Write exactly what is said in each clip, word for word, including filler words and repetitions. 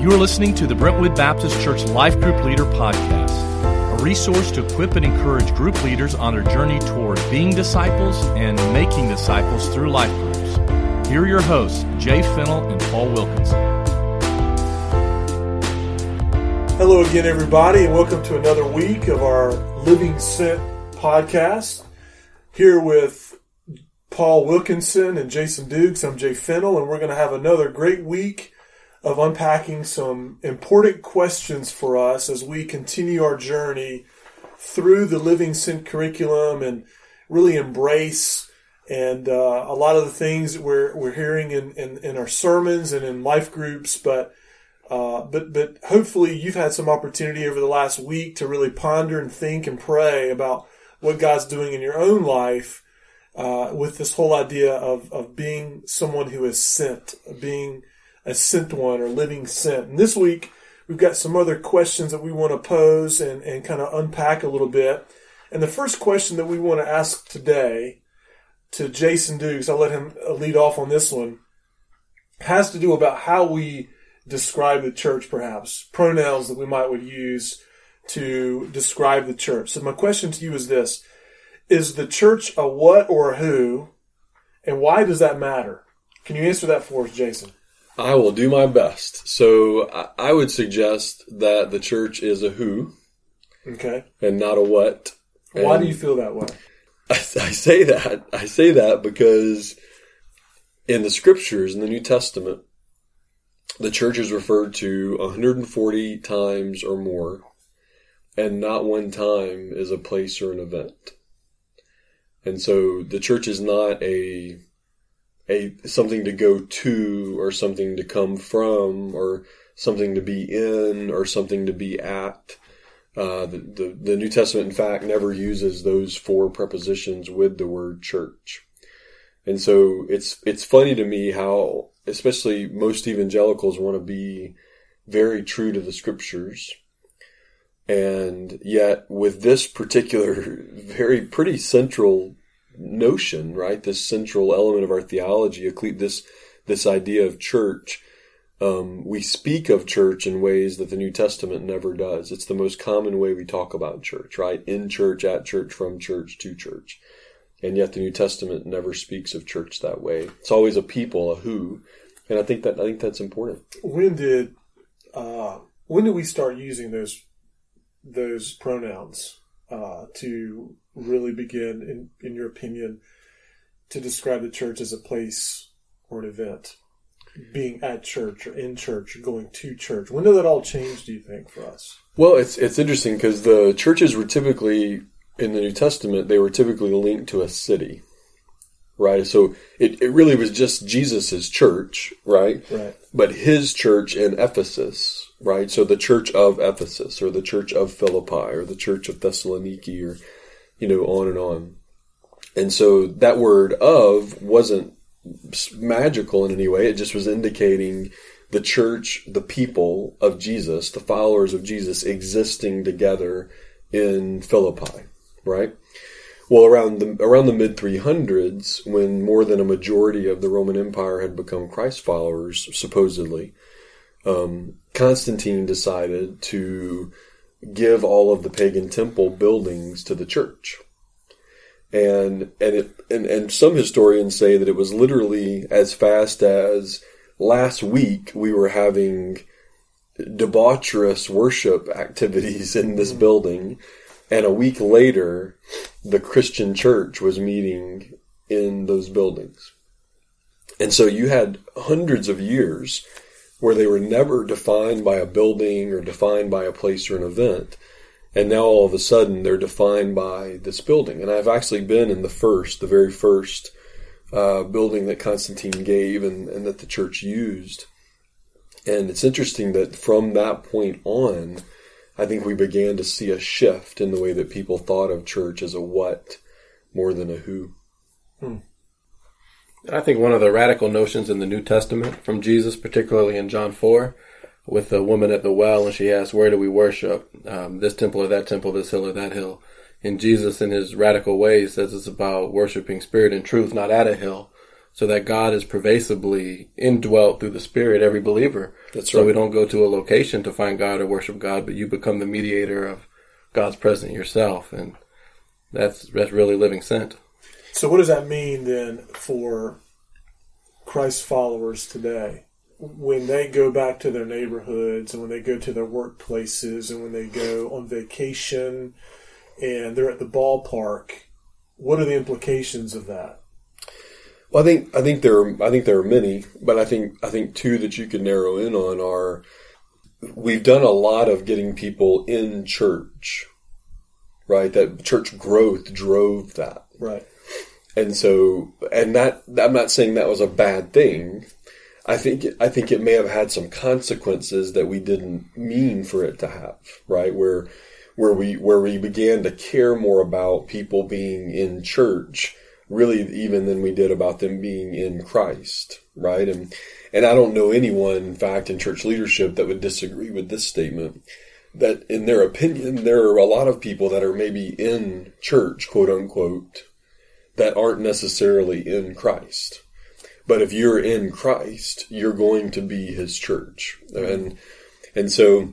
You are listening to the Brentwood Baptist Church Life Group Leader Podcast, a resource to equip and encourage group leaders on their journey toward being disciples and making disciples through life groups. Here are your hosts, Jay Fennell and Paul Wilkinson. Hello again, everybody, and welcome to another week of our Living Sent Podcast. Here with Paul Wilkinson and Jason Dukes. I'm Jay Fennell, and we're going to have another great week of unpacking some important questions for us as we continue our journey through the Living Sent curriculum and really embrace and uh, a lot of the things that we're we're hearing in, in, in our sermons and in life groups. But uh, but but hopefully you've had some opportunity over the last week to really ponder and think and pray about what God's doing in your own life uh, with this whole idea of of being someone who is sent, being a sent one or living sent. And this week, we've got some other questions that we want to pose and, and kind of unpack a little bit. And the first question that we want to ask today to Jason Dukes, I'll let him lead off on this one, has to do about how we describe the church, perhaps, pronouns that we might would use to describe the church. So my question to you is this: is the church a what or a who, and why does that matter? Can you answer that for us, Jason? I will do my best. So I would suggest that the church is a who, okay, and not a what. And why do you feel that way? I, I say that. I say that because in the scriptures, in the New Testament, the church is referred to one hundred forty times or more, and not one time is a place or an event. And so the church is not a... A, something to go to or something to come from or something to be in or something to be at. Uh, the, the, the New Testament, in fact, never uses those four prepositions with the word church. And so it's it's funny to me how, especially most evangelicals, want to be very true to the scriptures. And yet with this particular very pretty central notion, right? This central element of our theology, this this idea of church. Um, we speak of church in ways that the New Testament never does. It's the most common way we talk about church, right? In church, at church, from church, to church. And yet the New Testament never speaks of church that way. It's always a people, a who, and I think that I think that's important. When did uh, when did we start using those those pronouns uh, to really begin, in, in your opinion, to describe the church as a place or an event, being at church or in church or going to church? When did that all change, do you think, for us? Well, it's it's interesting because the churches were typically, in the New Testament, they were typically linked to a city, right? So it, it really was just Jesus's church, right? Right. But his church in Ephesus, right? So the church of Ephesus or the church of Philippi or the church of Thessaloniki or... you know, on and on. And so that word of wasn't magical in any way. It just was indicating the church, the people of Jesus, the followers of Jesus existing together in Philippi, right? Well, around the, around the mid three hundreds, when more than a majority of the Roman Empire had become Christ followers, supposedly, um, Constantine decided to give all of the pagan temple buildings to the church. And and it and, and some historians say that it was literally as fast as last week we were having debaucherous worship activities in this building, and a week later the Christian church was meeting in those buildings. And so you had hundreds of years where they were never defined by a building or defined by a place or an event. And now all of a sudden they're defined by this building. And I've actually been in the first, the very first uh, building that Constantine gave and, and that the church used. And it's interesting that from that point on, I think we began to see a shift in the way that people thought of church as a what more than a who. Hmm. I think one of the radical notions in the New Testament from Jesus, particularly in John four, with the woman at the well, and she asks, where do we worship? Um, this temple or that temple, this hill or that hill. And Jesus, in his radical way, says it's about worshiping spirit and truth, not at a hill. so that God is pervasively indwelt through the Spirit, every believer. That's right. So we don't go to a location to find God or worship God, but you become the mediator of God's presence yourself. And that's, that's really living sent. So what does that mean then for Christ followers today? When they go back to their neighborhoods and when they go to their workplaces and when they go on vacation and they're at the ballpark, what are the implications of that? Well, I think I think there are, I think there are many, but I think I think two that you can narrow in on are, we've done a lot of getting people in church, right? That church growth drove that, right? And so, and that I'm not saying that was a bad thing. I think I think it may have had some consequences that we didn't mean for it to have, right? Where where we where we began to care more about people being in church, really, even than we did about them being in Christ, right? And and I don't know anyone, in fact, in church leadership that would disagree with this statement, that in their opinion, there are a lot of people that are maybe in church, quote unquote, that aren't necessarily in Christ. But if you're in Christ, you're going to be his church. And and so,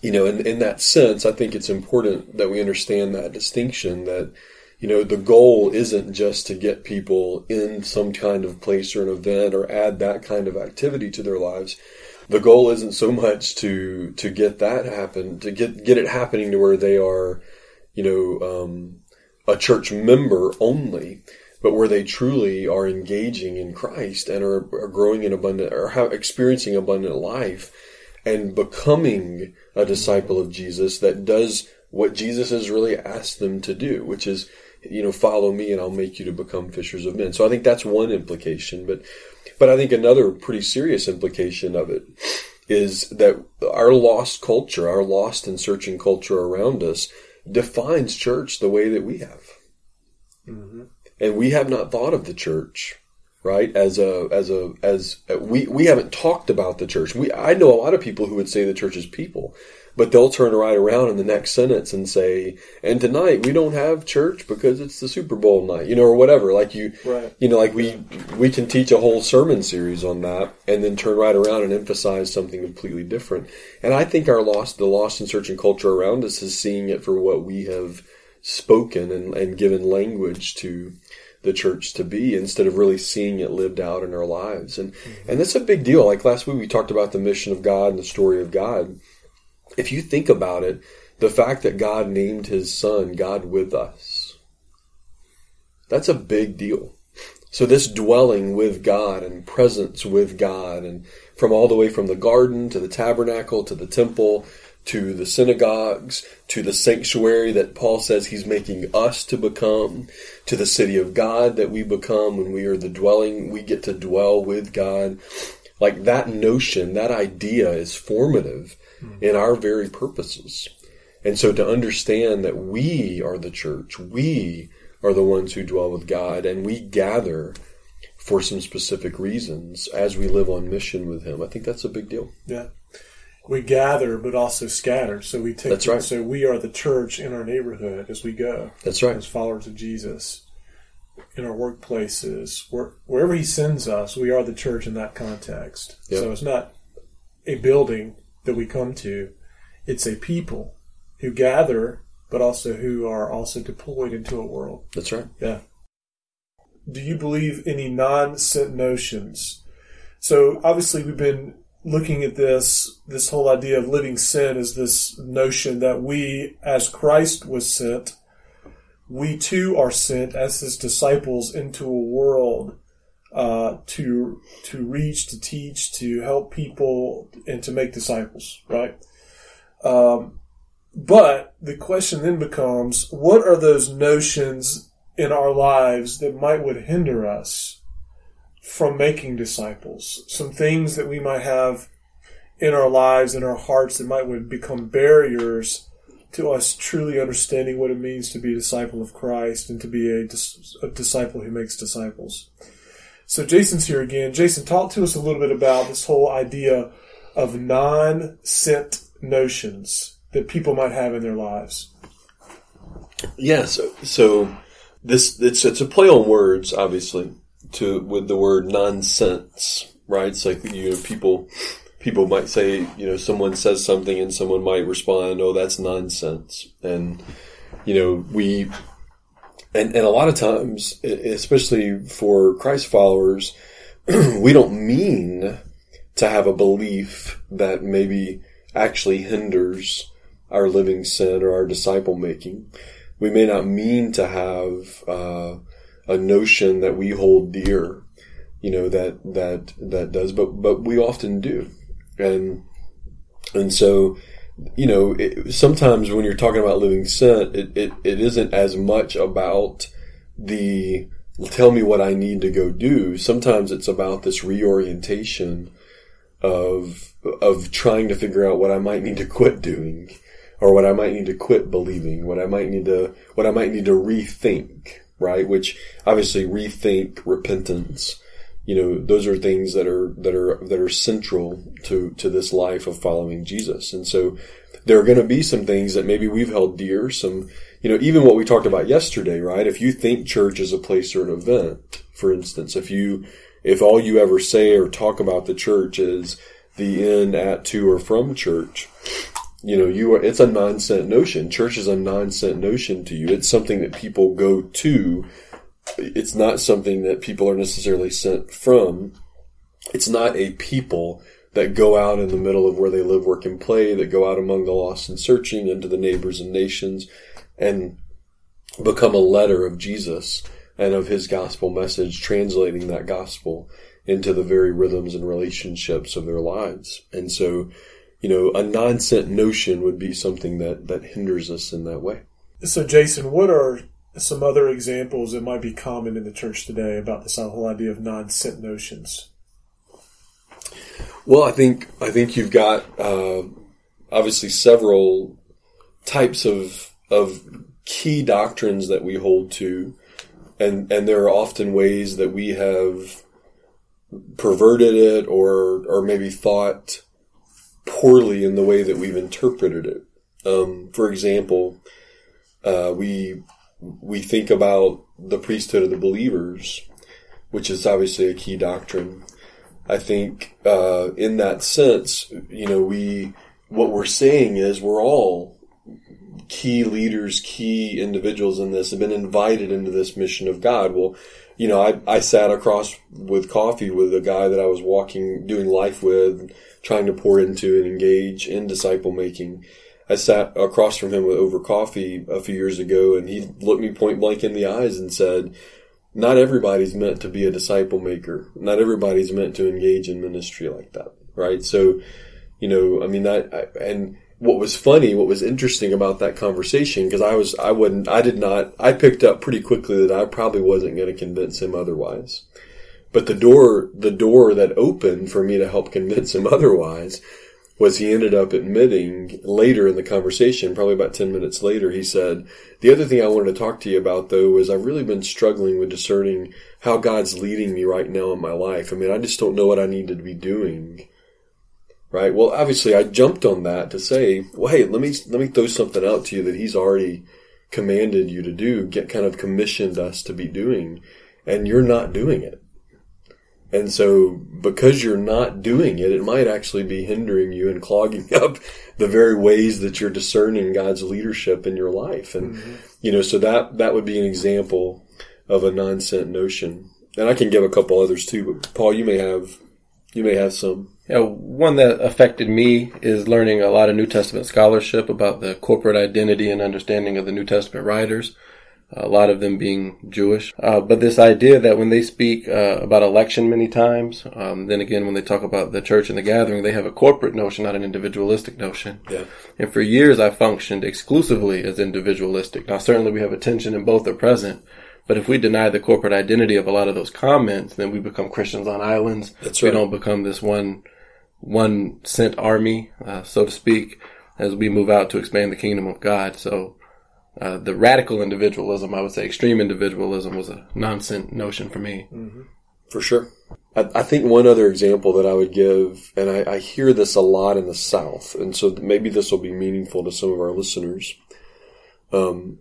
you know, in, in that sense, I think it's important that we understand that distinction, that, you know, the goal isn't just to get people in some kind of place or an event or add that kind of activity to their lives. The goal isn't so much to to get that happen, to get, get it happening to where they are, you know, um, a church member only, but where they truly are engaging in Christ and are, are growing in abundant, or have, experiencing abundant life and becoming a disciple of Jesus that does what Jesus has really asked them to do, which is, you know, follow me and I'll make you to become fishers of men. So I think that's one implication, but, but I think another pretty serious implication of it is that our lost culture, our lost and searching culture around us defines church the way that we have. Mm-hmm. And we have not thought of the church, right? As a, as a, as a, we, we haven't talked about the church. We, I know a lot of people who would say the church is people, but they'll turn right around in the next sentence and say, and tonight we don't have church because it's the Super Bowl night, you know, or whatever. Like you, right. you know, like we, we can teach a whole sermon series on that and then turn right around and emphasize something completely different. And I think our lost, the lost and searching culture around us is seeing it for what we have spoken and, and given language to the church to be, instead of really seeing it lived out in our lives. And mm-hmm. and that's a big deal. Like last week we talked about the mission of God and the story of God. If you think about it, the fact that God named his son God with us, that's a big deal. So this dwelling with God and presence with God, and from all the way from the garden to the tabernacle to the temple to the synagogues, to the sanctuary that Paul says he's making us to become, to the city of God that we become when we are the dwelling, we get to dwell with God. Like that notion, that idea is formative mm-hmm. in our very purposes. And so to understand that we are the church, we are the ones who dwell with God, and we gather for some specific reasons as we live on mission with him. I think that's a big deal. Yeah. We gather, but also scatter. So we take. That's right. So we are the church in our neighborhood as we go. That's right. As followers of Jesus, in our workplaces, where, wherever He sends us, we are the church in that context. Yep. So it's not a building that we come to; it's a people who gather, but also who are also deployed into a world. That's right. Yeah. Do you believe any non-sent notions? So obviously, we've been looking at this, this whole idea of living sent is this notion that we, as Christ was sent, we too are sent as his disciples into a world uh, to to reach, to teach, to help people, and to make disciples, right? Um, but the question then becomes, what are those notions in our lives that might would hinder us from making disciples? Some things that we might have in our lives, in our hearts, that might would become barriers to us truly understanding what it means to be a disciple of Christ and to be a, dis- a disciple who makes disciples. So Jason's here again. Jason, talk to us a little bit about this whole idea of non-sent notions that people might have in their lives. Yeah, so, so this it's, it's a play on words, obviously. to with the word nonsense, right? It's like, you know, people people might say, you know, someone says something and someone might respond, "Oh, that's nonsense." And, you know, we and, and a lot of times, especially for Christ followers, we don't mean to have a belief that maybe actually hinders our living sin or our disciple making. We may not mean to have uh, a notion that we hold dear, you know, that that that does, but but we often do, and and so, you know, it, sometimes when you're talking about living sin, it, it it isn't as much about the tell me what I need to go do. Sometimes it's about this reorientation of of trying to figure out what I might need to quit doing, or what I might need to quit believing, what I might need to what I might need to rethink, right? Which obviously rethink, repentance, you know, those are things that are that are that are central to to this life of following Jesus. And so there are going to be some things that maybe we've held dear, some, you know, even what we talked about yesterday, right? If you think church is a place or an event, for instance, if you If all you ever say or talk about the church is the in, at, to, or from church, you know, you are, it's a nonsense notion. Church is a nonsense notion to you. It's something that people go to. It's not something that people are necessarily sent from. It's not a people that go out in the middle of where they live, work, and play, that go out among the lost and searching, unto the neighbors and nations, and become a letter of Jesus and of his gospel message, translating that gospel into the very rhythms and relationships of their lives. And so, you know, a nonsense notion would be something that, that hinders us in that way. So, Jason, what are some other examples that might be common in the church today about this whole idea of nonsense notions? Well, I think I think you've got uh, obviously several types of of key doctrines that we hold to. And and there are often ways that we have perverted it or or maybe thought poorly in the way that we've interpreted it. Um, for example, uh, we we think about the priesthood of the believers, which is obviously a key doctrine. I think uh, in that sense, you know, we what we're saying is we're all key leaders, key individuals in this have been invited into this mission of God. Well, you know, I, I sat across with coffee with a guy that I was walking, doing life with, trying to pour into and engage in disciple making. I sat across from him over coffee a few years ago, and he looked me point blank in the eyes and said, "Not everybody's meant to be a disciple maker. Not everybody's meant to engage in ministry like that." Right? So, you know, I mean, that, I, and, what was funny, what was interesting about that conversation, because I was, I wouldn't, I did not, I picked up pretty quickly that I probably wasn't going to convince him otherwise. But the door, the door that opened for me to help convince him otherwise was he ended up admitting later in the conversation, probably about ten minutes later, he said, "The other thing I wanted to talk to you about, though, is I've really been struggling with discerning how God's leading me right now in my life. I mean, I just don't know what I need to be doing." Right. Well, obviously, I jumped on that to say, "Well, hey, let me let me throw something out to you that He's already commanded you to do, get kind of commissioned us to be doing, and you're not doing it. And so, because you're not doing it, it might actually be hindering you and clogging up the very ways that you're discerning God's leadership in your life." And mm-hmm. you know, so that that would be an example of a nonsense notion. And I can give a couple others too, but Paul, you may have you may have some. You know, one that affected me is learning a lot of New Testament scholarship about the corporate identity and understanding of the New Testament writers, a lot of them being Jewish. Uh, but this idea that when they speak uh, about election many times, um, then again, when they talk about the church and the gathering, they have a corporate notion, not an individualistic notion. Yeah. And for years, I functioned exclusively as individualistic. Now, certainly we have a tension and both are present. But if we deny the corporate identity of a lot of those comments, then we become Christians on islands. That's right. We don't become this one one sent army, uh, so to speak, as we move out to expand the kingdom of God. So uh, the radical individualism, I would say extreme individualism, was a nonsense notion for me. Mm-hmm. For sure. I, I think one other example that I would give, and I, I hear this a lot in the South, and so maybe this will be meaningful to some of our listeners, um,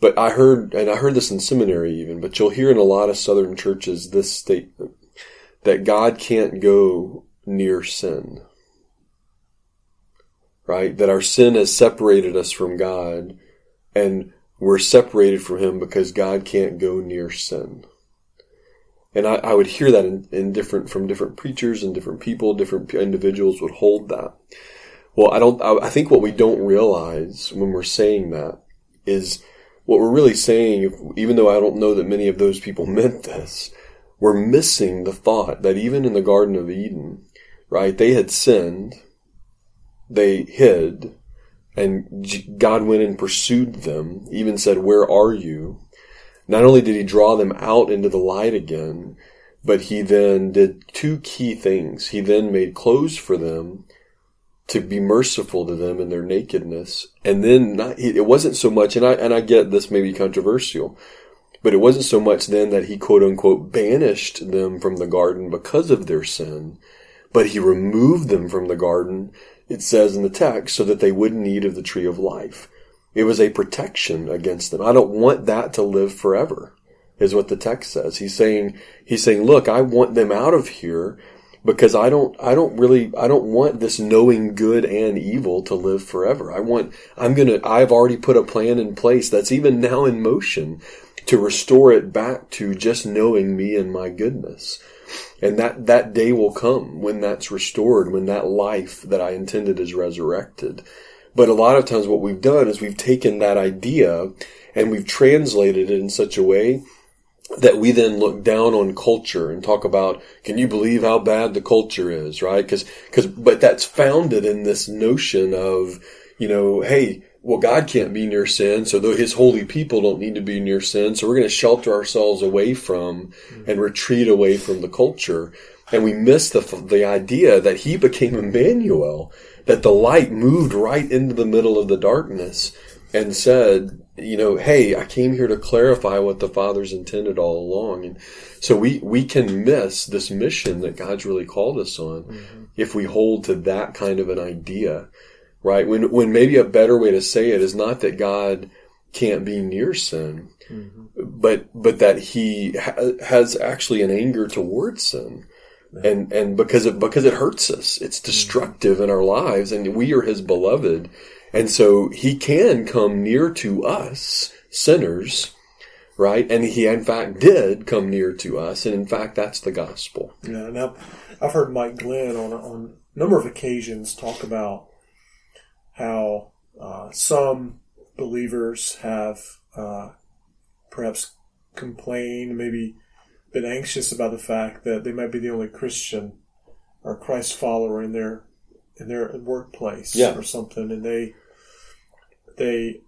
But I heard, and I heard this in seminary even, but you'll hear in a lot of Southern churches this statement, that God can't go near sin, right? That our sin has separated us from God, and we're separated from Him because God can't go near sin. And I, I would hear that in, in different from different preachers and different people, different individuals would hold that. Well, I don't. I, I think what we don't realize when we're saying that is what we're really saying. If, even though I don't know that many of those people meant this, we're missing the thought that even in the Garden of Eden, right? They had sinned, they hid, and God went and pursued them. Even said, "Where are you?" Not only did He draw them out into the light again, but He then did two key things. He then made clothes for them to be merciful to them in their nakedness. And then not, it wasn't so much, and I and I get this may be controversial, but it wasn't so much then that He quote-unquote banished them from the garden because of their sin, but He removed them from the garden, it says in the text, so that they wouldn't eat of the tree of life. It was a protection against them. I don't want that to live forever, is what the text says. He's saying, he's saying, look, I want them out of here because I don't, I don't really, I don't want this knowing good and evil to live forever. I want, I'm gonna, I've already put a plan in place that's even now in motion to restore it back to just knowing me and my goodness. And that, that day will come when that's restored, when that life that I intended is resurrected. But a lot of times what we've done is we've taken that idea and we've translated it in such a way that we then look down on culture and talk about, can you believe how bad the culture is, right? Because, because, but that's founded in this notion of, you know, hey, well, God can't be near sin, so though His holy people don't need to be near sin, so we're going to shelter ourselves away from and retreat away from the culture. And we miss the the idea that He became Emmanuel, that the light moved right into the middle of the darkness and said, you know, hey, I came here to clarify what the Father's intended all along. And so we, we can miss this mission that God's really called us on mm-hmm. if we hold to that kind of an idea, right? When, when maybe a better way to say it is not that God can't be near sin, mm-hmm. but, but that He ha- has actually an anger towards sin. And and because it, because it hurts us, it's destructive in our lives, and we are His beloved. And so He can come near to us, sinners, right? And He, in fact, did come near to us, and in fact, that's the gospel. Yeah, and I've, I've heard Mike Glenn on, on a number of occasions talk about how uh, some believers have uh, perhaps complained, maybe been anxious about the fact that they might be the only Christian or Christ follower in their in their workplace yeah. or something, and they they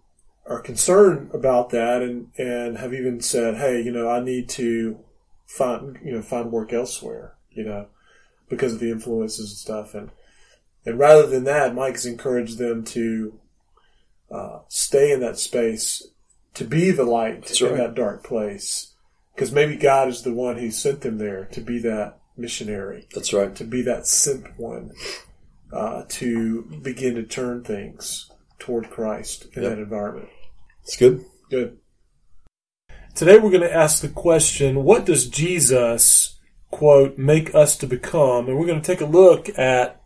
are concerned about that, and, and have even said, hey, you know, I need to find you know find work elsewhere, you know, because of the influences and stuff, and and rather than that, Mike's encouraged them to uh, stay in that space, to be the light That's right. in that dark place. Because maybe God is the one who sent them there to be that missionary. That's right. To be that sent one, uh, to begin to turn things toward Christ in yep. that environment. It's good. Good. Today we're going to ask the question, what does Jesus, quote, make us to become? And we're going to take a look at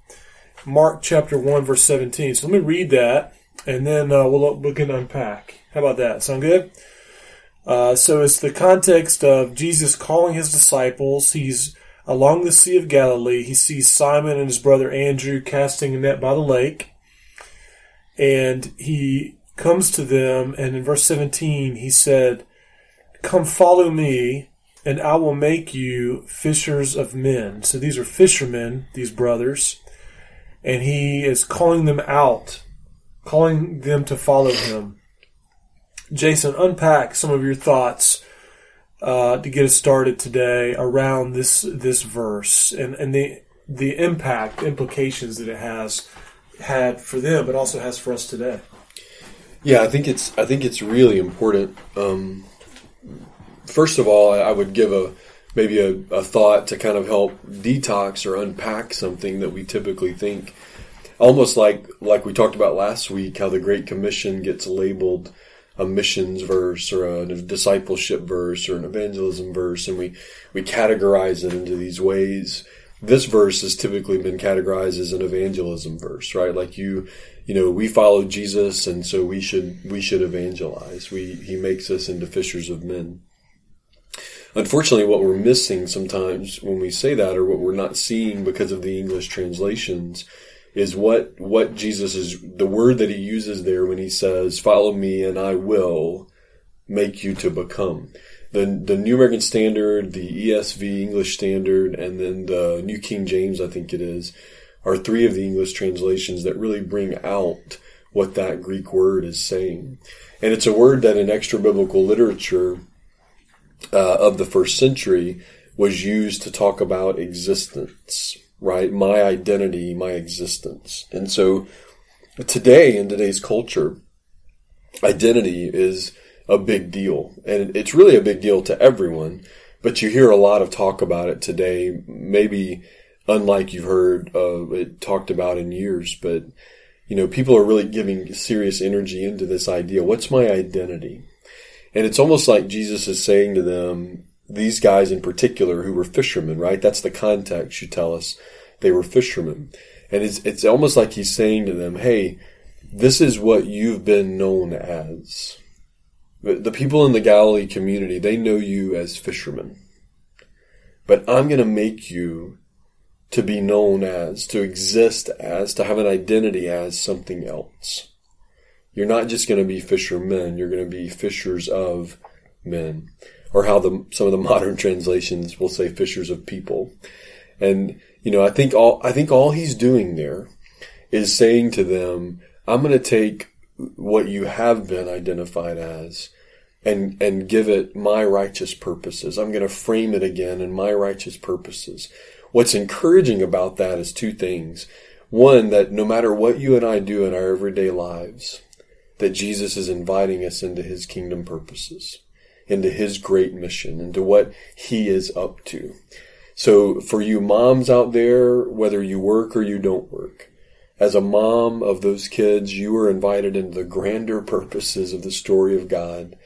Mark chapter one, verse seventeen. So let me read that, and then uh, we'll begin to unpack. How about that? Sound good? Uh, so it's the context of Jesus calling His disciples. He's along the Sea of Galilee. He sees Simon and his brother Andrew casting a net by the lake. And He comes to them, and in verse seventeen He said, "Come follow me, and I will make you fishers of men." So these are fishermen, these brothers. And He is calling them out, calling them to follow Him. Jason, unpack some of your thoughts uh, to get us started today around this this verse and, and the the impact, implications that it has had for them, but also has for us today. Yeah, I think it's I think it's really important. Um, first of all, I would give a maybe a, a thought to kind of help detox or unpack something that we typically think, almost like like we talked about last week, how the Great Commission gets labeled a missions verse or a discipleship verse or an evangelism verse, and we, we categorize it into these ways. This verse has typically been categorized as an evangelism verse, right? Like you, you know, we follow Jesus, and so we should we should evangelize. We he makes us into fishers of men. Unfortunately, what we're missing sometimes when we say that, or what we're not seeing because of the English translations, is what what Jesus is, the word that he uses there when he says, "Follow me, and I will make you to become." The, the New American Standard, the E S V English Standard, and then the New King James, I think it is, are three of the English translations that really bring out what that Greek word is saying. And it's a word that in extra-biblical literature uh, of the first century was used to talk about existence, right? My identity, my existence. And so today, in today's culture, identity is a big deal. And it's really a big deal to everyone, but you hear a lot of talk about it today, maybe unlike you've heard uh, it talked about in years. But, you know, people are really giving serious energy into this idea. What's my identity? And it's almost like Jesus is saying to them, these guys in particular who were fishermen, right? That's the context you tell us. They were fishermen. And it's, it's almost like he's saying to them, hey, this is what you've been known as. The people in the Galilee community, they know you as fishermen. But I'm going to make you to be known as, to exist as, to have an identity as something else. You're not just going to be fishermen. You're going to be fishers of men. Or how the, some of the modern translations will say fishers of people. And, you know, I think all, I think all he's doing there is saying to them, I'm going to take what you have been identified as and and give it my righteous purposes. I'm going to frame it again in my righteous purposes. What's encouraging about that is two things. One, that no matter what you and I do in our everyday lives, that Jesus is inviting us into his kingdom purposes, into his great mission, into what he is up to. So for you moms out there, whether you work or you don't work, as a mom of those kids, you are invited into the grander purposes of the story of God.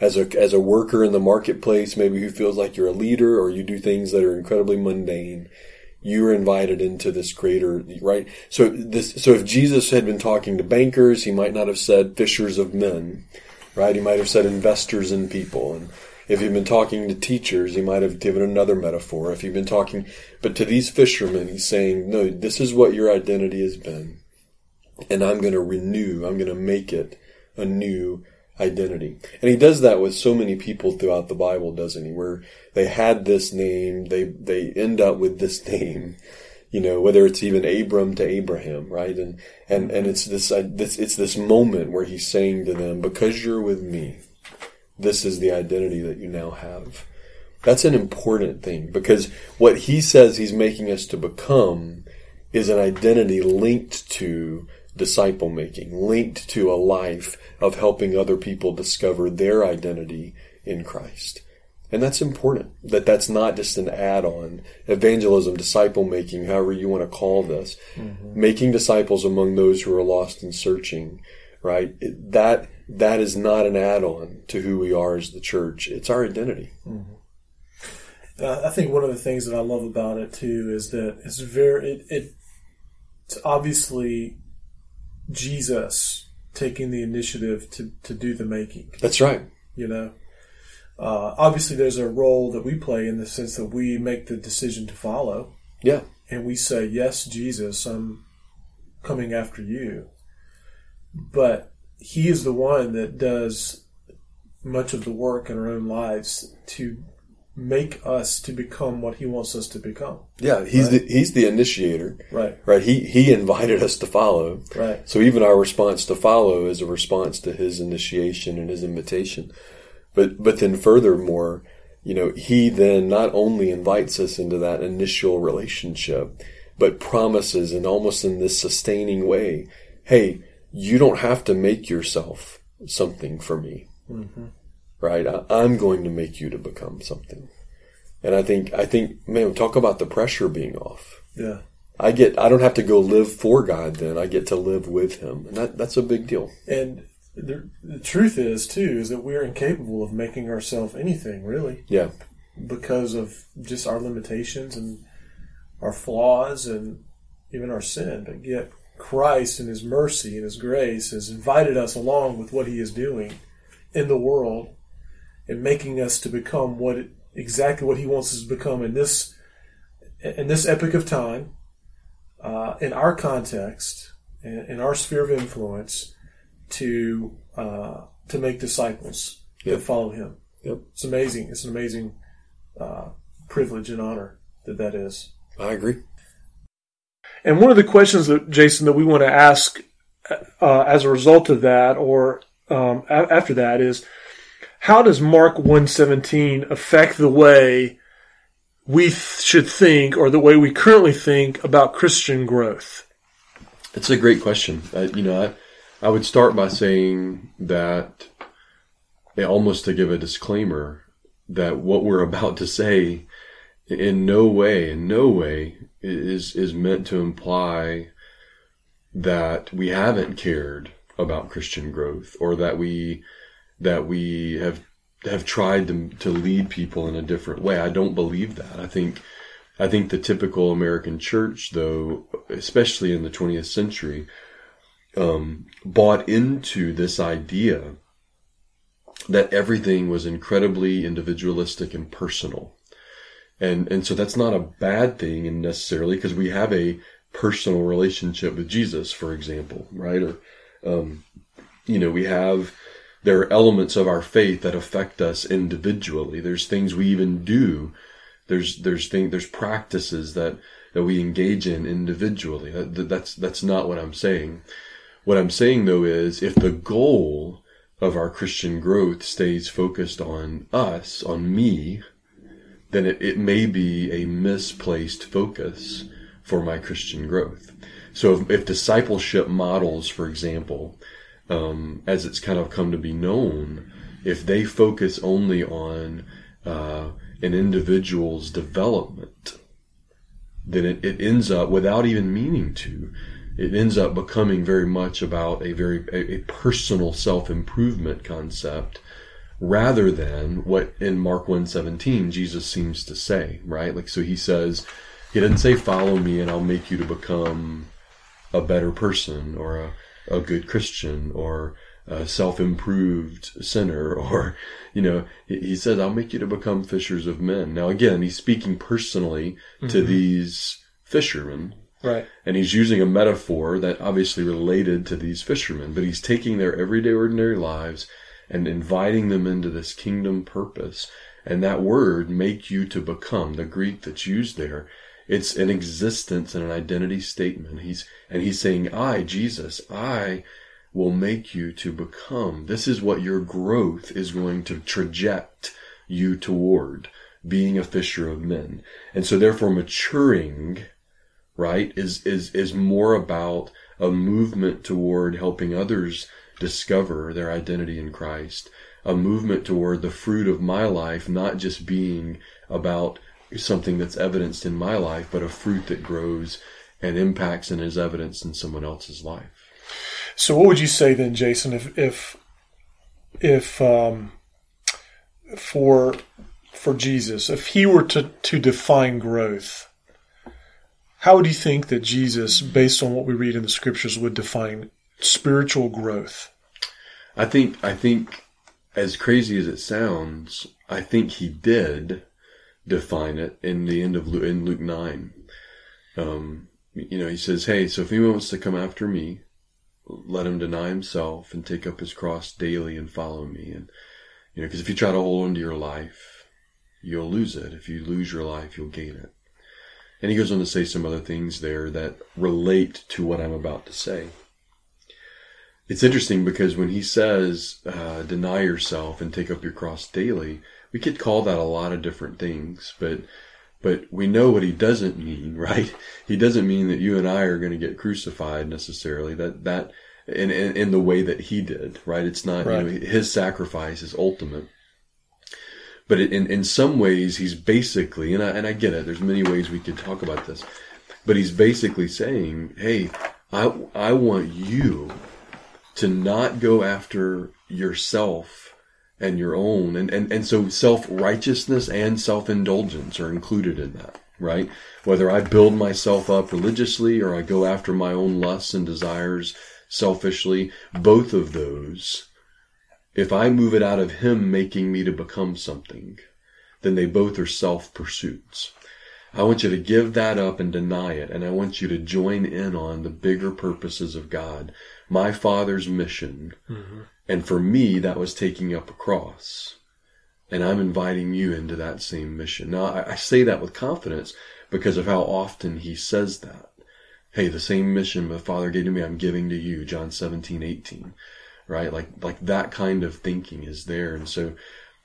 As a as a worker in the marketplace, maybe who feels like you're a leader or you do things that are incredibly mundane, you are invited into this greater, right? So this so if Jesus had been talking to bankers, he might not have said fishers of men, right? He might have said investors in people. And if he'd been talking to teachers, he might have given another metaphor. If he'd been talking, but to these fishermen, he's saying, no, this is what your identity has been. And I'm going to renew, I'm going to make it a new identity. And he does that with so many people throughout the Bible, doesn't he? Where they had this name, they, they end up with this name, you know, whether it's even Abram to Abraham, right? And, and, and it's this, this, it's this moment where he's saying to them, because you're with me, this is the identity that you now have. That's an important thing, because what he says he's making us to become is an identity linked to disciple making, linked to a life of helping other people discover their identity in Christ. And that's important, that that's not just an add-on. Evangelism, disciple making, however you want to call this, mm-hmm. making disciples among those who are lost and searching, right? That That is not an add-on to who we are as the church. It's our identity. Mm-hmm. Uh, I think one of the things that I love about it too is that it's very it, it, it's obviously Jesus taking the initiative to, to do the making. That's right. You know, uh, obviously there's a role that we play in the sense that we make the decision to follow. Yeah, and we say, "Yes, Jesus, I'm coming after you," but he is the one that does much of the work in our own lives to make us to become what he wants us to become. Yeah, he's right? the he's the initiator. Right. Right. He he invited us to follow. Right. So even our response to follow is a response to his initiation and his invitation. But but then furthermore, you know, he then not only invites us into that initial relationship, but promises, and almost in this sustaining way, hey, you don't have to make yourself something for me, mm-hmm. right? I, I'm going to make you to become something. And I think, I think, man, talk about the pressure being off. Yeah. I get, I don't have to go live for God then. I get to live with him. And that, that's a big deal. And the, the truth is, too, is that we're incapable of making ourselves anything, really. Yeah. Because of just our limitations and our flaws and even our sin. But yet Christ in His mercy and His grace has invited us along with what He is doing in the world and making us to become what it, exactly what He wants us to become in this in this epoch of time, uh, in our context, in, in our sphere of influence, to uh, to make disciples yep. that follow Him. Yep. It's amazing. It's an amazing uh, privilege and honor that that is. I agree. And one of the questions that, Jason, that we want to ask uh, as a result of that, or um, a- after that, is how does Mark one seventeen affect the way we th- should think, or the way we currently think about Christian growth? It's a great question. I, you know, I, I would start by saying that, almost to give a disclaimer, that what we're about to say in no way, in no way, is is meant to imply that we haven't cared about Christian growth, or that we that we have have tried to to lead people in a different way. I don't believe that. I think I think the typical American church, though, especially in the twentieth century, um, bought into this idea that everything was incredibly individualistic and personal. And and so that's not a bad thing necessarily, because we have a personal relationship with Jesus, for example, right? Or, um, you know, we have, there are elements of our faith that affect us individually. There's things we even do. There's, there's things, there's practices that, that we engage in individually. That, that's, that's not what I'm saying. What I'm saying, though, is if the goal of our Christian growth stays focused on us, on me, then it, it may be a misplaced focus for my Christian growth. So if, if discipleship models, for example, um, as it's kind of come to be known, if they focus only on uh, an individual's development, then it, it ends up, without even meaning to, it ends up becoming very much about a very a, a personal self-improvement concept, rather than what in Mark one seventeen Jesus seems to say, right? Like, so he says, he doesn't say, follow me and I'll make you to become a better person, or a, a good Christian, or a self-improved sinner, or, you know, he, he says, I'll make you to become fishers of men. Now, again, he's speaking personally mm-hmm. to these fishermen. Right. And he's using a metaphor that obviously related to these fishermen, but he's taking their everyday ordinary lives and inviting them into this kingdom purpose. And that word, make you to become, the Greek that's used there, it's an existence and an identity statement. He's and he's saying, I, Jesus, I will make you to become. This is what your growth is going to traject you toward, being a fisher of men. And so therefore maturing, right, is is is more about a movement toward helping others discover their identity in Christ, a movement toward the fruit of my life not just being about something that's evidenced in my life, but a fruit that grows and impacts and is evidenced in someone else's life. So what would you say then, Jason, if if if um, for for Jesus, if he were to, to define growth, how would you think that Jesus, based on what we read in the scriptures, would define spiritual growth? I think, I think, as crazy as it sounds, I think he did define it in the end of Luke, in Luke nine. Um, you know, he says, hey, so if anyone wants to come after me, let him deny himself and take up his cross daily and follow me. And, you know, because if you try to hold on to your life, you'll lose it. If you lose your life, you'll gain it. And he goes on to say some other things there that relate to what I'm about to say. It's interesting because when he says, uh, deny yourself and take up your cross daily, we could call that a lot of different things, but but we know what he doesn't mean, right? He doesn't mean that you and I are going to get crucified necessarily, that that in, in, in the way that he did, right? It's not, right. You know, his sacrifice is ultimate. But in, in some ways, he's basically, and I, and I get it, there's many ways we could talk about this, but he's basically saying, hey, I I want you to not go after yourself and your own. And, and, and so self-righteousness and self-indulgence are included in that, right? Whether I build myself up religiously or I go after my own lusts and desires selfishly, both of those, if I move it out of him making me to become something, then they both are self-pursuits. I want you to give that up and deny it, and I want you to join in on the bigger purposes of God, my Father's mission. Mm-hmm. And for me, that was taking up a cross. And I'm inviting you into that same mission. Now, I, I say that with confidence because of how often he says that. Hey, the same mission my Father gave to me, I'm giving to you, John seventeen, eighteen, right? Like, like that kind of thinking is there. And so,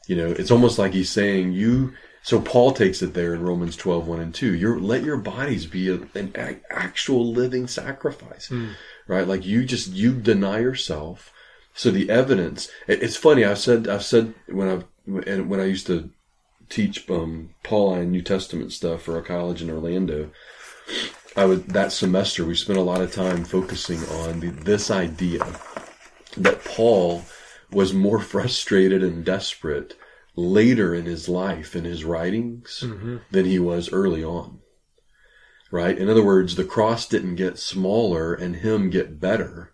you know, it's almost like he's saying you... So Paul takes it there in Romans twelve, one and two. Your, let your bodies be a, an actual living sacrifice, mm. right? Like you just, you deny yourself. So the evidence, it, it's funny. I've said, I've said when I, when I used to teach um, Pauline New Testament stuff for a college in Orlando, I would, that semester, we spent a lot of time focusing on the, this idea that Paul was more frustrated and desperate later in his life, in his writings, mm-hmm. than he was early on, right? In other words, the cross didn't get smaller and him get better.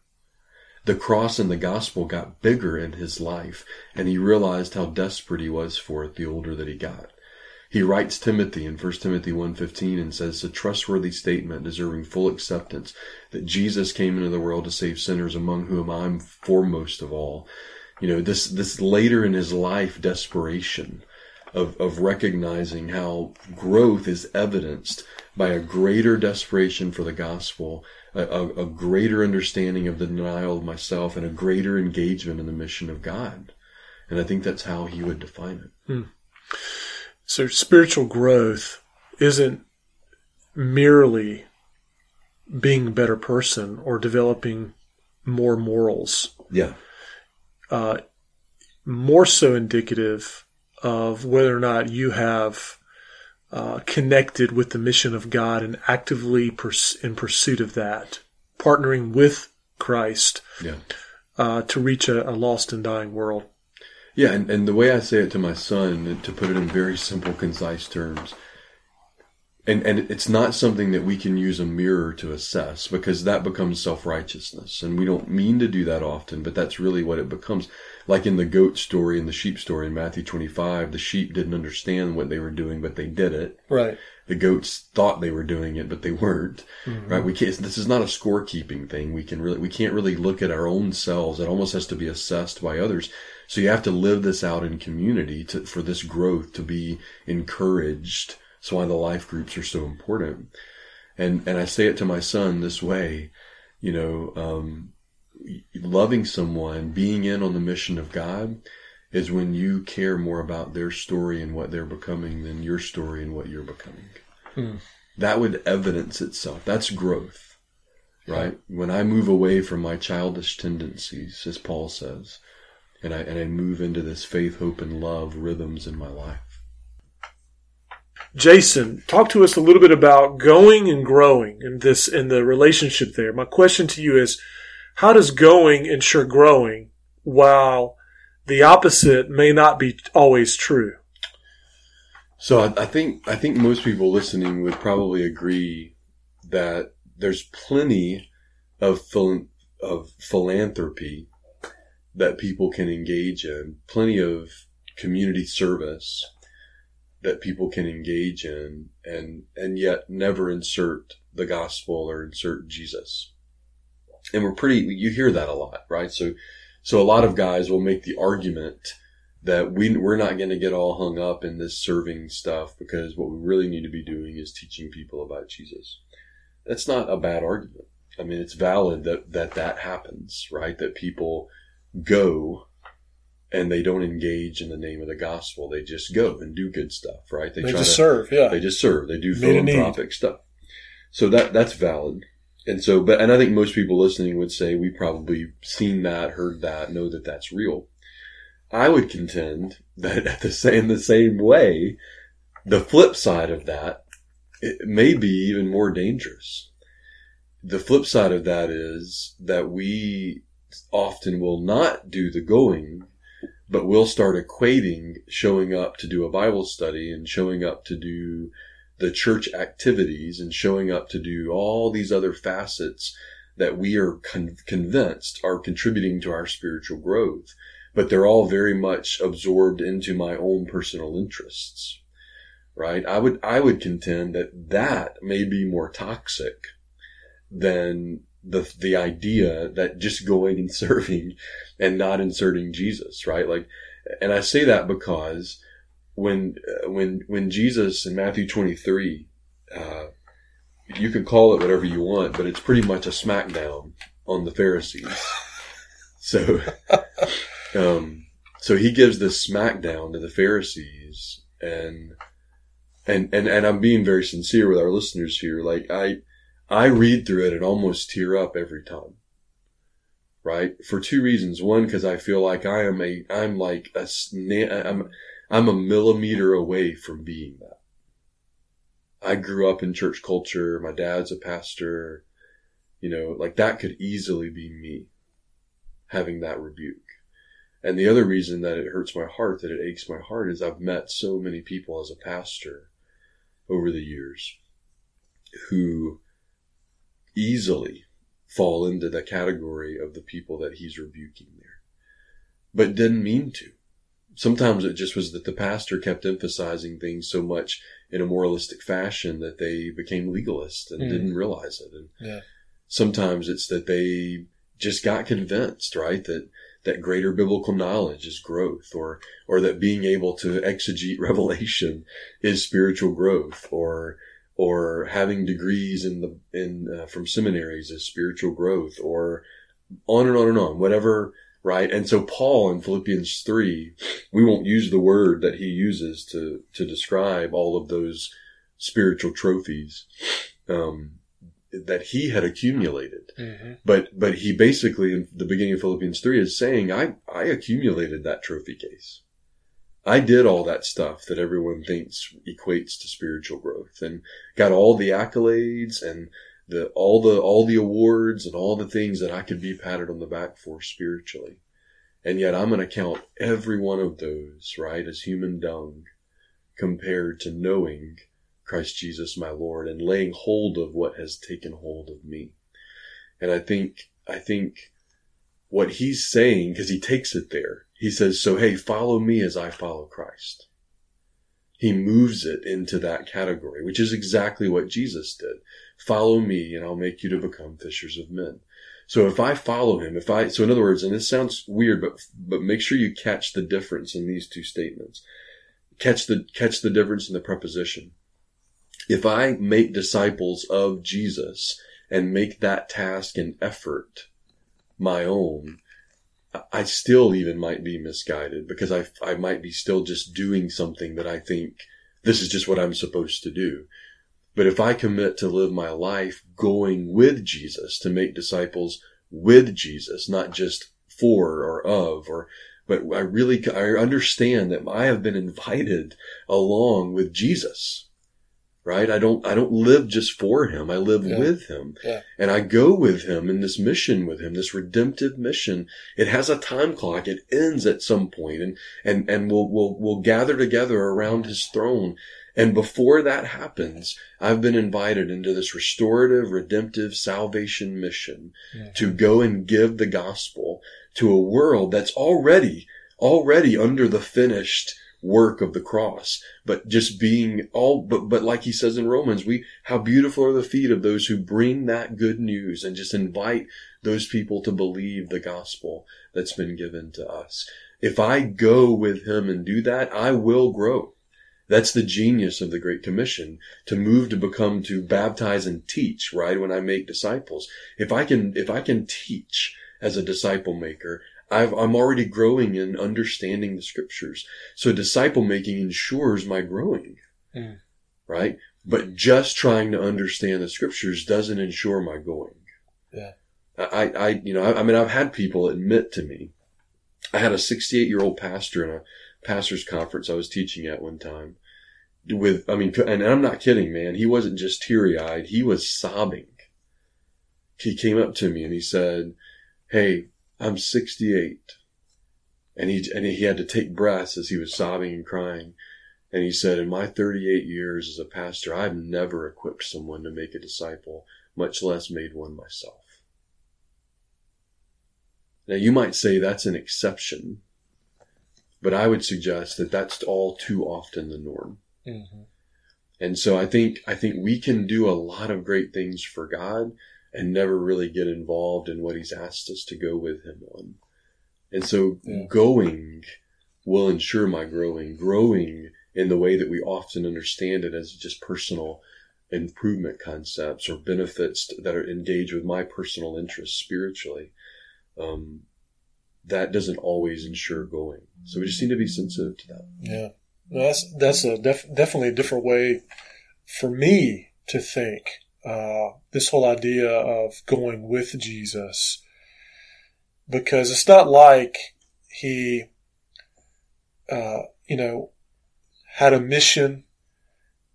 The cross and the gospel got bigger in his life, and he realized how desperate he was for it the older that he got. He writes Timothy in First Timothy one fifteen and says, a trustworthy statement deserving full acceptance that Jesus came into the world to save sinners, among whom I'm foremost of all. You know, this, this later in his life desperation of, of recognizing how growth is evidenced by a greater desperation for the gospel, a, a, a greater understanding of the denial of myself, and a greater engagement in the mission of God. And I think that's how he would define it. Hmm. So spiritual growth isn't merely being a better person or developing more morals. Yeah. Uh, more so indicative of whether or not you have uh, connected with the mission of God and actively pers- in pursuit of that, partnering with Christ yeah. uh, to reach a, a lost and dying world. Yeah, and, and the way I say it to my son, to put it in very simple, concise terms, and, and it's not something that we can use a mirror to assess, because that becomes self-righteousness. And we don't mean to do that often, but that's really what it becomes. Like in the goat story and the sheep story in Matthew twenty-five, the sheep didn't understand what they were doing, but they did it. Right. The goats thought they were doing it, but they weren't. Mm-hmm. Right. We can't, this is not a scorekeeping thing. We can really, we can't really look at our own selves. It almost has to be assessed by others. So you have to live this out in community to, for this growth to be encouraged. That's why the life groups are so important. And and I say it to my son this way, you know, um, loving someone, being in on the mission of God is when you care more about their story and what they're becoming than your story and what you're becoming. Hmm. That would evidence itself. That's growth, right? Yeah. When I move away from my childish tendencies, as Paul says, and I, and I move into this faith, hope, and love rhythms in my life. Jason, talk to us a little bit about going and growing and this and the relationship there. My question to you is, how does going ensure growing while the opposite may not be always true? So I, I think I think most people listening would probably agree that there's plenty of phil- of philanthropy that people can engage in, plenty of community service that people can engage in and, and yet never insert the gospel or insert Jesus. And we're pretty, you hear that a lot, right? So, so a lot of guys will make the argument that we, we're not going to get all hung up in this serving stuff because what we really need to be doing is teaching people about Jesus. That's not a bad argument. I mean, it's valid that, that that happens, right? That people go and they don't engage in the name of the gospel. They just go and do good stuff, right? They, they try just to, serve, yeah. They just serve. They do philanthropic stuff. So that that's valid. And so, but and I think most people listening would say we've probably seen that, heard that, know that that's real. I would contend that at the same, the same way, the flip side of that, it may be even more dangerous. The flip side of that is that we often will not do the going, but will start equating showing up to do a Bible study and showing up to do the church activities and showing up to do all these other facets that we are con- convinced are contributing to our spiritual growth. But they're all very much absorbed into my own personal interests, right? I would, I would contend that that may be more toxic than the, the idea that just going and serving and not inserting Jesus, right? Like, and I say that because when, when, when Jesus in Matthew twenty-three, uh, you can call it whatever you want, but it's pretty much a smackdown on the Pharisees. So, um, so he gives this smackdown to the Pharisees, and, and, and, and I'm being very sincere with our listeners here. Like I, I read through it and almost tear up every time, right? For two reasons. One, cause I feel like I am a, I'm like a, I'm, I'm a millimeter away from being that. I grew up in church culture. My dad's a pastor, you know, like that could easily be me, having that rebuke. And the other reason that it hurts my heart, that it aches my heart, is I've met so many people as a pastor over the years who easily fall into the category of the people that he's rebuking there, but didn't mean to. Sometimes it just was that the pastor kept emphasizing things so much in a moralistic fashion that they became legalists and mm. didn't realize it. And yeah. Sometimes it's that they just got convinced, right, that, that greater biblical knowledge is growth, or, or that being able to exegete revelation is spiritual growth, or, or having degrees in the, in, uh, from seminaries is spiritual growth, or on and on and on, whatever, right? And so Paul in Philippians three, we won't use the word that he uses to, to describe all of those spiritual trophies, um, that he had accumulated. Mm-hmm. But, but he basically in the beginning of Philippians three is saying, I, I accumulated that trophy case. I did all that stuff that everyone thinks equates to spiritual growth and got all the accolades and the, all the, all the awards and all the things that I could be patted on the back for spiritually. And yet I'm going to count every one of those, right, as human dung compared to knowing Christ Jesus, my Lord, and laying hold of what has taken hold of me. And I think, I think what he's saying, because he takes it there, he says, so, hey, follow me as I follow Christ. He moves it into that category, which is exactly what Jesus did. Follow me and I'll make you to become fishers of men. So if I follow him, if I, so in other words, and this sounds weird, but, but make sure you catch the difference in these two statements. Catch the, catch the difference in the preposition. If I make disciples of Jesus and make that task and effort my own, I still even might be misguided because I, I might be still just doing something that I think this is just what I'm supposed to do. But if I commit to live my life going with Jesus, to make disciples with Jesus, not just for or of, or, but I really, I understand that I have been invited along with Jesus. Right? I don't, I don't live just for him. I live yeah. with him yeah. and I go with him in this mission with him, this redemptive mission. It has a time clock. It ends at some point and, and, and we'll, we'll, we'll gather together around his throne. And before that happens, I've been invited into this restorative, redemptive salvation mission yeah. to go and give the gospel to a world that's already, already under the finished work of the cross, but just being all, but, but like he says in Romans, we, how beautiful are the feet of those who bring that good news and just invite those people to believe the gospel that's been given to us. If I go with him and do that, I will grow. That's the genius of the Great Commission, to move, to become, to baptize and teach, right? When I make disciples, if I can, if I can teach as a disciple maker, I've, I'm already growing in understanding the scriptures. So disciple making ensures my growing, mm. right? But just trying to understand the scriptures doesn't ensure my going. Yeah. I, I, you know, I, I mean, I've had people admit to me, I had a sixty-eight year old pastor in a pastor's conference I was teaching at one time with, I mean, and I'm not kidding, man. He wasn't just teary eyed. He was sobbing. He came up to me and he said, "Hey, I'm sixty-eight. And he, and he had to take breaths as he was sobbing and crying. And he said, in my thirty-eight years as a pastor, I've never equipped someone to make a disciple, much less made one myself. Now, you might say that's an exception, but I would suggest that that's all too often the norm. Mm-hmm. And so I think, I think we can do a lot of great things for God and never really get involved in what he's asked us to go with him on. And so yeah. going will ensure my growing, growing in the way that we often understand it as just personal improvement concepts or benefits that are engaged with my personal interests spiritually. Um, that doesn't always ensure going. So we just need to be sensitive to that. Yeah. No, that's, that's a def- definitely a different way for me to think. Uh, this whole idea of going with Jesus, because it's not like he, uh, you know, had a mission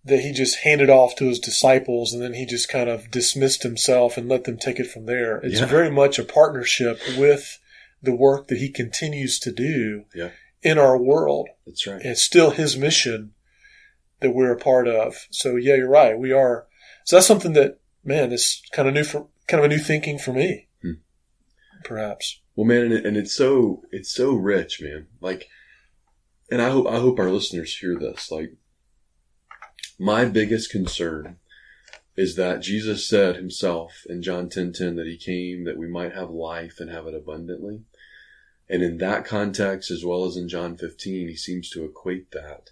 that he just handed off to his disciples and then he just kind of dismissed himself and let them take it from there. It's yeah. very much a partnership with the work that he continues to do yeah. in our world. That's right. It's still his mission that we're a part of. So yeah, you're right. We are. So that's something that, man, is kind of new for, kind of a new thinking for me, hmm. perhaps. Well, man, and it's so, it's so rich, man. Like, and I hope, I hope our listeners hear this. Like, my biggest concern is that Jesus said himself in John ten ten that he came that we might have life and have it abundantly. And in that context, as well as in John fifteen, he seems to equate that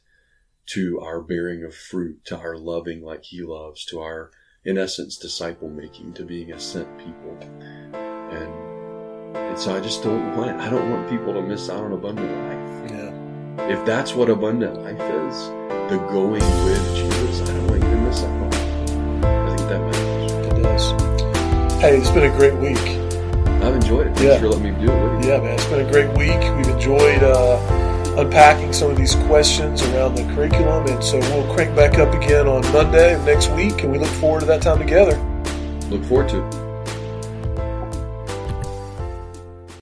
to our bearing of fruit, to our loving like he loves, to our, in essence, disciple making, to being a sent people. And, and so I just don't want, I don't want people to miss out on abundant life. Yeah. If that's what abundant life is, the going with Jesus, I don't want you to miss out on it. I think that matters. It does. Hey, it's been a great week. I've enjoyed it. Thanks yeah. for letting me do it with you. Yeah, man. It's been a great week. We've enjoyed uh, unpacking some of these questions around the curriculum. And so we'll crank back up again on Monday of next week. And we look forward to that time together. Look forward to it.